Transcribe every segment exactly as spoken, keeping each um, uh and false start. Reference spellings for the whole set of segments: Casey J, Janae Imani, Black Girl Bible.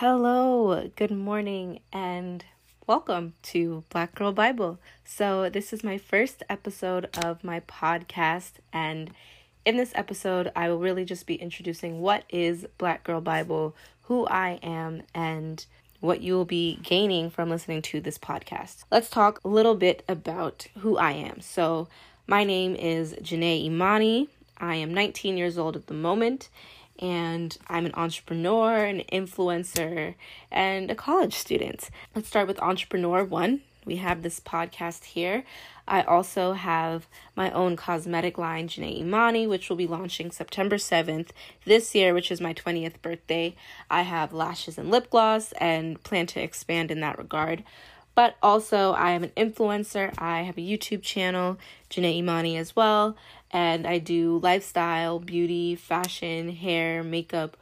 Hello, good morning, and welcome to Black Girl Bible. So this is my first episode of my podcast, and in this episode, I will really just be introducing what is Black Girl Bible, who I am, and what you will be gaining from listening to this podcast. Let's talk a little bit about who I am. So my name is Janae Imani. I am nineteen years old at the moment, and I'm an entrepreneur, an influencer, and a college student. Let's start with Entrepreneur One. We have this podcast here. I also have my own cosmetic line, Janae Imani, which will be launching September seventh this year, which is my twentieth birthday. I have lashes and lip gloss and plan to expand in that regard. But also, I am an influencer. I have a YouTube channel, Janae Imani, as well. And I do lifestyle, beauty, fashion, hair, makeup,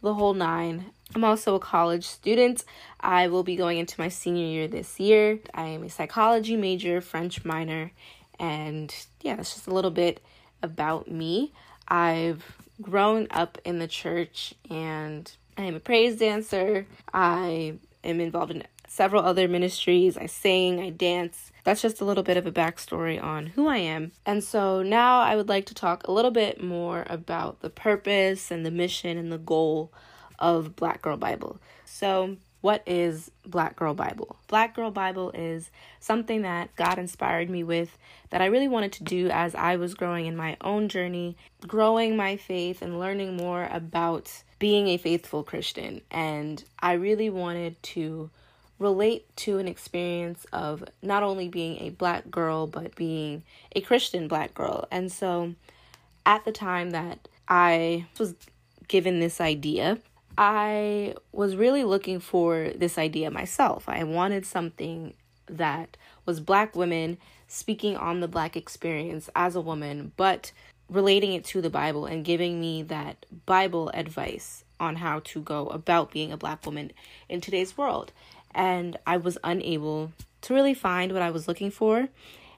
the whole nine. I'm also a college student. I will be going into my senior year this year. I am a psychology major, French minor. And yeah, that's just a little bit about me. I've grown up in the church and I am a praise dancer. I am involved in several other ministries. I sing, I dance. That's just a little bit of a backstory on who I am. And so now I would like to talk a little bit more about the purpose and the mission and the goal of Black Girl Bible. So what is Black Girl Bible? Black Girl Bible is something that God inspired me with, that I really wanted to do as I was growing in my own journey, growing my faith and learning more about being a faithful Christian. And I really wanted to relate to an experience of not only being a black girl, but being a Christian black girl. And so at the time that I was given this idea, I was really looking for this idea myself. I wanted something that was black women speaking on the black experience as a woman, but relating it to the Bible and giving me that Bible advice on how to go about being a black woman in today's world. And I was unable to really find what I was looking for.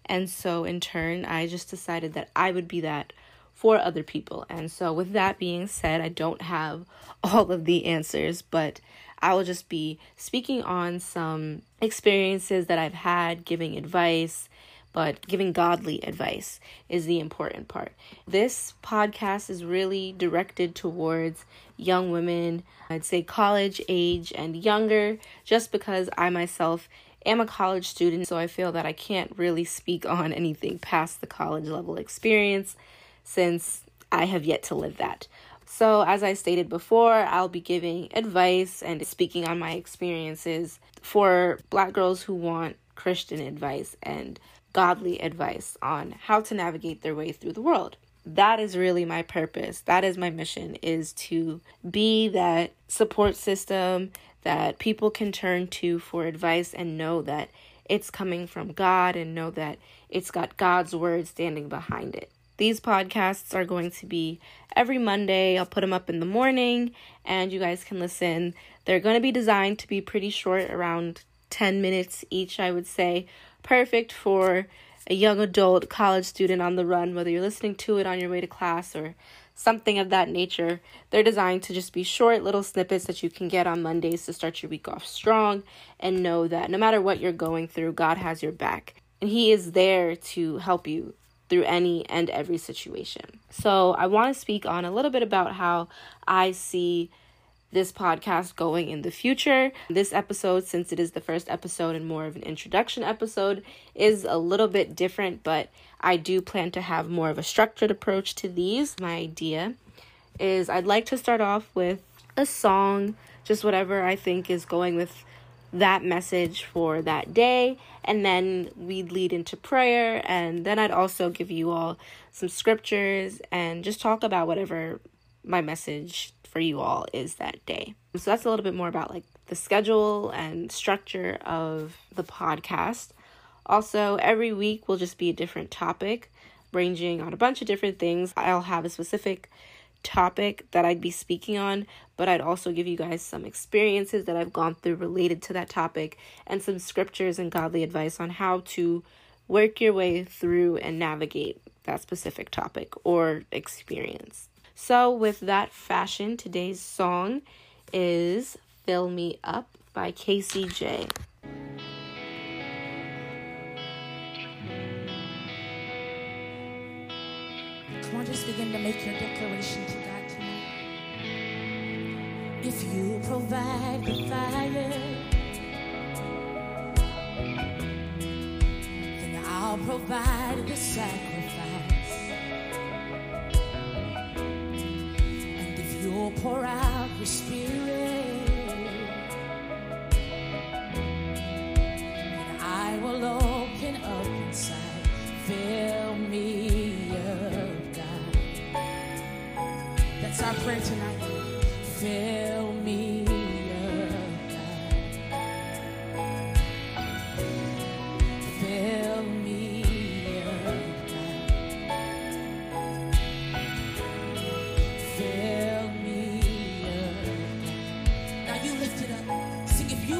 And so in turn, I just decided that I would be that for other people. And so with that being said, I don't have all of the answers, but I will just be speaking on some experiences that I've had, giving advice, but giving godly advice is the important part. This podcast is really directed towards young women, I'd say college age and younger, just because I myself am a college student, so I feel that I can't really speak on anything past the college level experience since I have yet to live that. So as I stated before, I'll be giving advice and speaking on my experiences for Black girls who want Christian advice and godly advice on how to navigate their way through the world. That is really my purpose. That is my mission, is to be that support system that people can turn to for advice and know that it's coming from God and know that it's got God's word standing behind it. These podcasts are going to be every Monday. I'll put them up in the morning and you guys can listen. They're going to be designed to be pretty short, around ten minutes each, I would say. Perfect for a young adult, college student on the run, whether you're listening to it on your way to class or something of that nature. They're designed to just be short little snippets that you can get on Mondays to start your week off strong and know that no matter what you're going through, God has your back and He is there to help you through any and every situation. So I want to speak on a little bit about how I see this podcast going in the future. This episode, since it is the first episode and more of an introduction episode, is a little bit different, but I do plan to have more of a structured approach to these. My idea is I'd like to start off with a song, just whatever I think is going with that message for that day, and then we'd lead into prayer, and then I'd also give you all some scriptures and just talk about whatever my message for you all is that day. So that's a little bit more about like the schedule and structure of the podcast. Also, every week will just be a different topic, ranging on a bunch of different things. I'll have a specific topic that I'd be speaking on, but I'd also give you guys some experiences that I've gone through related to that topic and some scriptures and godly advice on how to work your way through and navigate that specific topic or experience. So with that fashion, today's song is Fill Me Up by Casey J. Come on, just begin to make your declaration to God tonight. If you provide the fire, then I'll provide the sacrifice. And if you'll pour out your spirit, then I will open up inside. Fill me up, God. That's our prayer tonight. Fill me up.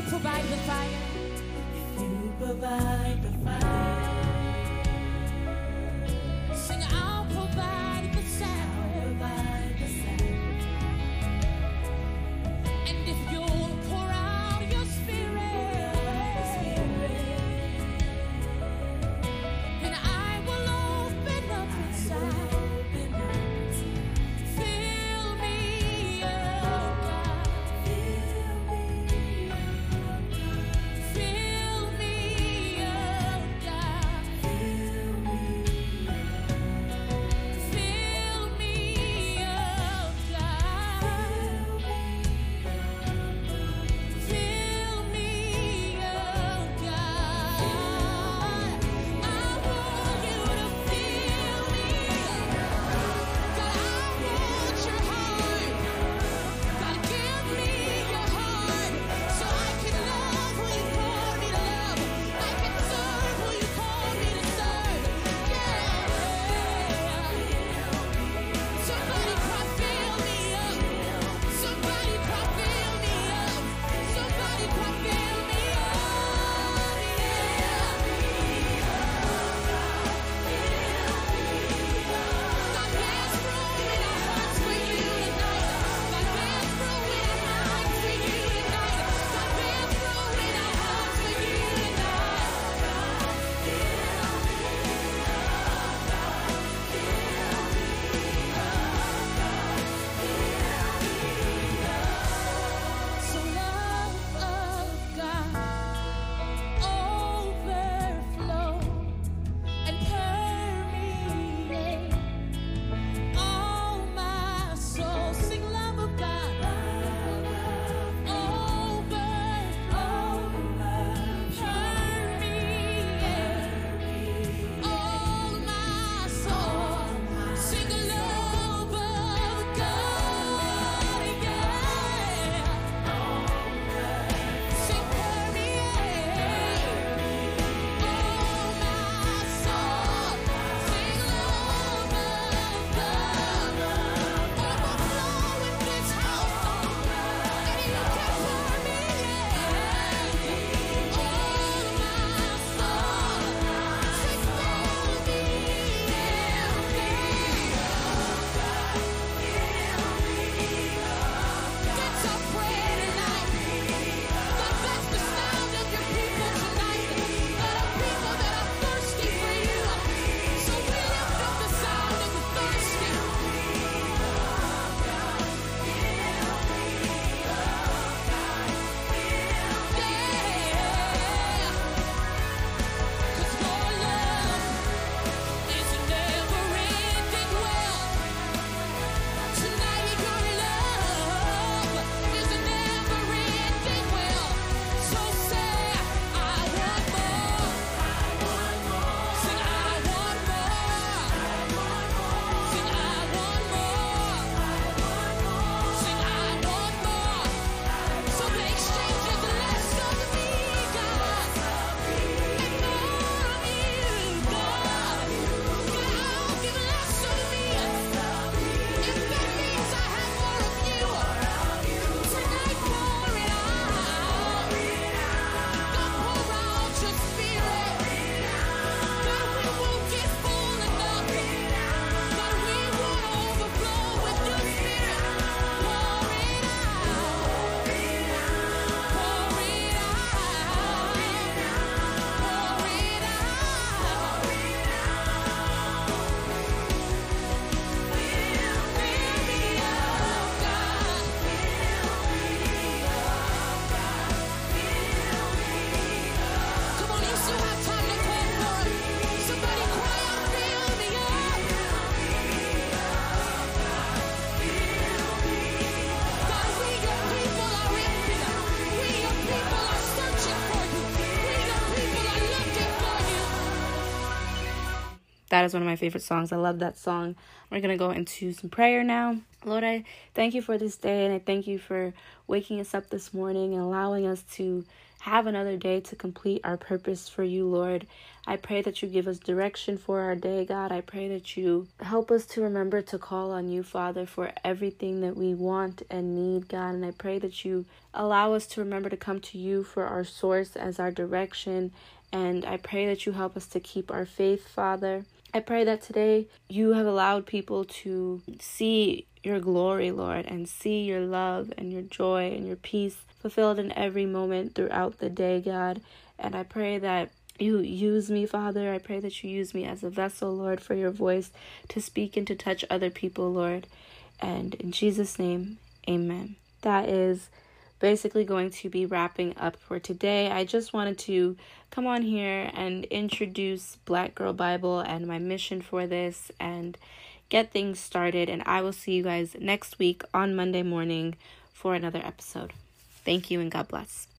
Provide the fire. If you provide the fire, sing, I'll provide the sacrifice. And if you'll pour out your spirit, then I will open up inside. Fill me up, God. Fill me up, God. That is one of my favorite songs. I love that song. We're going to go into some prayer now. Lord, I thank you for this day, and I thank you for waking us up this morning and allowing us to have another day to complete our purpose for you, Lord. I pray that you give us direction for our day, God. I pray that you help us to remember to call on you, Father, for everything that we want and need, God. And I pray that you allow us to remember to come to you for our source as our direction. And I pray that you help us to keep our faith, Father. I pray that today you have allowed people to see your glory, Lord, and see your love and your joy and your peace fulfilled in every moment throughout the day, God. And I pray that you use me, Father. I pray that you use me as a vessel, Lord, for your voice to speak and to touch other people, Lord. And in Jesus' name, amen. That is basically going to be wrapping up for today. I just wanted to come on here and introduce Black Girl Bible and my mission for this and get things started. And I will see you guys next week on Monday morning for another episode. Thank you and God bless.